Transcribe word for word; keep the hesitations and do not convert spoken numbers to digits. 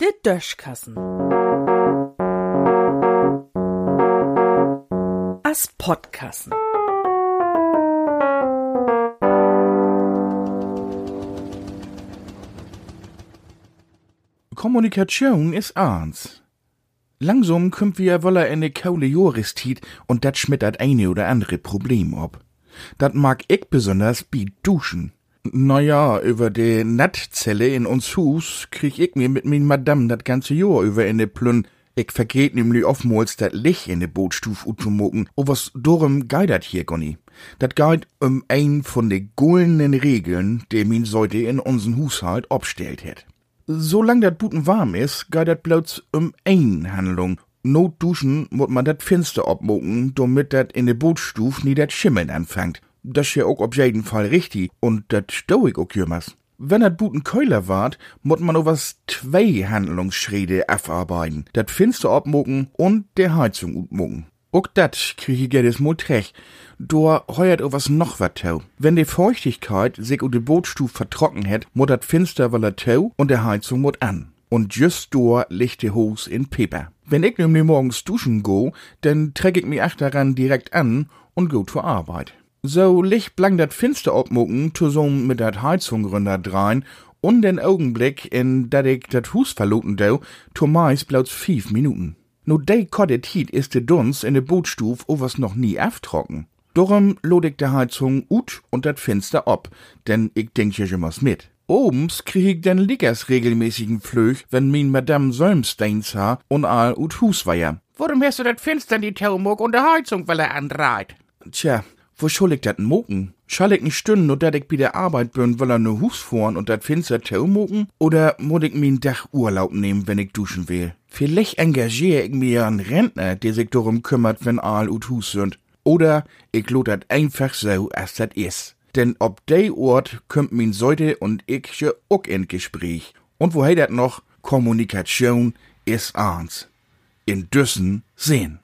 Der Döschkassen. As Podkassen. Kommunikation is eins. Langsam kümmt wir wolle in de kaule Joristid und dat schmittert eine oder andere Problem ab. Dat mag ich besonders bi duschen. Naja, über de Nattzelle in uns Hus krieg ich mir mit min Madame dat ganze Jahr über in de Plünn. Ich vergeht nämlich oftmals dat Licht in de Bootstuf utzumocken, o was dorum geidert hier gonni. Dat geit um ein von de goldenen Regeln, de min sollte in unseren Hushalt obstellt het. Solange dat Buten warm is, geht dat bloß um ein Handlung. Notduschen muss man dat Finster obmocken, damit dat in de Bootstuf nie dat Schimmeln anfängt. Das ja auch auf jeden Fall richtig und dat stau ich auch jemals. Wenn dat Buten Keuler wart, muss man was zwei Handlungsschritte abarbeiten. Dat Finster obmocken und der Heizung utmocken. Auch dat krieg ich jedes Mal trech. Da heuert o was noch wat tau. Wenn die Feuchtigkeit sich und de Bootstuf vertrocken hätt, mut dat Finster waller tau und der Heizung mut an. Und just da liegt de Hos in Peper. Wenn ich nämlich morgens duschen go, dann treck ich mich achteran direkt an und go zur Arbeit. So licht blank dat Finster obmucken, zusammen mit dat Heizung ründer drein und den Augenblick, in dat ich dat Hus verloten dau, zumeist bloß fünf Minuten. No de kotte Tiet ist de Dunst in de Bootstuf o was noch nie aftrocken. Dorum lod ich de Heizung ut und dat Finster ob, denn ich denk ja jemals mit. Obens krieg ich den Lickers regelmäßigen Flöch, wenn min Madame Sölmsteins ha und all ut Hus weier. Warum hast du dat Finster in die Taumog und de Heizung, weil er anreit? Tja, wo schul ich dat moken? Schall ich n Stünden, no dat ich bi der Arbeit bin, weil er ne Hus vorn und dat Finster taumoken? Oder mod ich min Dach Urlaub nehmen, wenn ich duschen will? Vielleicht engagiere ich mir einen Rentner, der sich darum kümmert, wenn all ut Hus sind. Oder ich lod dat einfach so, as dat is. Denn ob de Ort kömmt min Seite und ich ja auch in Gespräch. Und woher dat noch? Kommunikation is eins. In Düssen sehen.